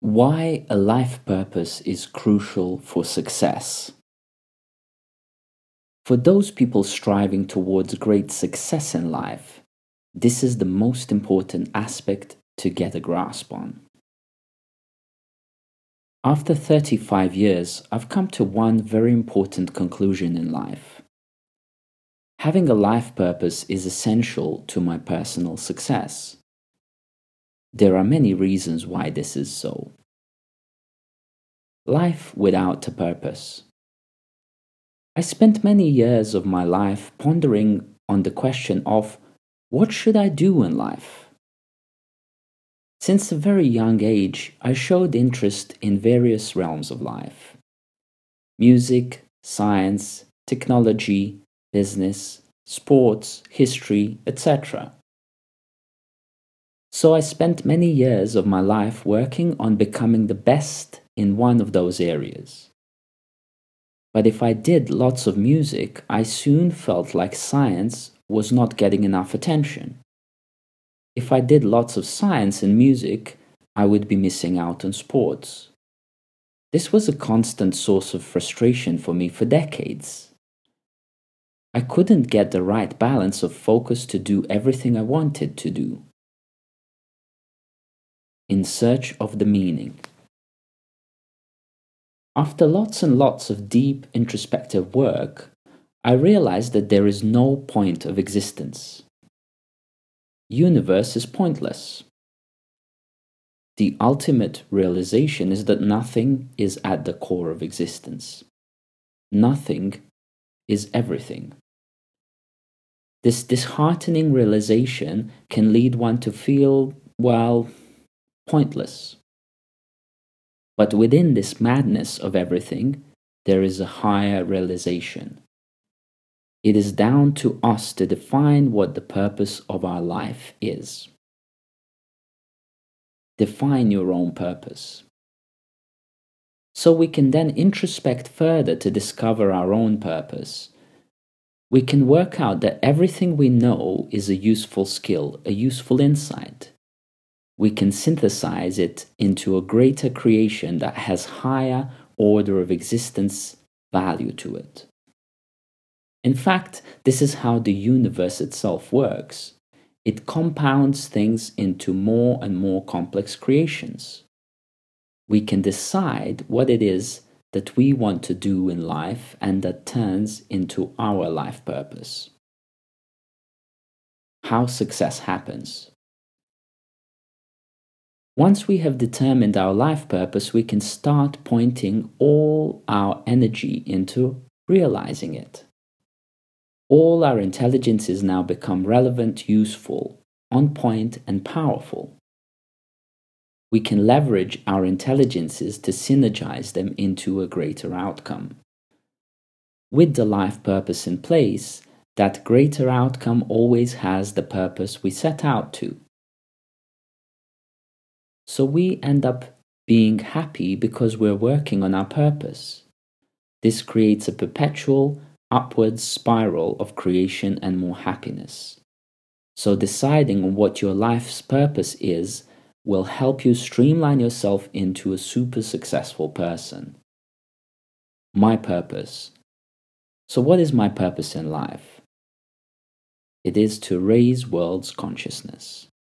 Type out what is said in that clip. Why a life purpose is crucial for success. For those people striving towards great success in life, this is the most important aspect to get a grasp on. After 35 years, I've come to one very important conclusion in life. Having a life purpose is essential to my personal success. There are many reasons why this is so. Life without a purpose. I spent many years of my life pondering on the question of, what should I do in life? Since a very young age, I showed interest in various realms of life. Music, science, technology, business, sports, history, etc. So I spent many years of my life working on becoming the best in one of those areas. But if I did lots of music, I soon felt like science was not getting enough attention. If I did lots of science and music, I would be missing out on sports. This was a constant source of frustration for me for decades. I couldn't get the right balance of focus to do everything I wanted to do. In search of the meaning. After lots and lots of deep introspective work, I realized that there is no point of existence. Universe is pointless. The ultimate realization is that nothing is at the core of existence. Nothing is everything. This disheartening realization can lead one to feel, well, pointless. But within this madness of everything, there is a higher realization. It is down to us to define what the purpose of our life is. Define your own purpose. So we can then introspect further to discover our own purpose. We can work out that everything we know is a useful skill, a useful insight. We can synthesize it into a greater creation that has higher order of existence value to it. In fact, this is how the universe itself works. It compounds things into more and more complex creations. We can decide what it is that we want to do in life and that turns into our life purpose. How success happens. Once we have determined our life purpose, we can start pointing all our energy into realizing it. All our intelligences now become relevant, useful, on point, and powerful. We can leverage our intelligences to synergize them into a greater outcome. With the life purpose in place, that greater outcome always has the purpose we set out to. So we end up being happy because we're working on our purpose. This creates a perpetual upward spiral of creation and more happiness. So deciding on what your life's purpose is will help you streamline yourself into a super successful person. My purpose. So what is my purpose in life? It is to raise world's consciousness.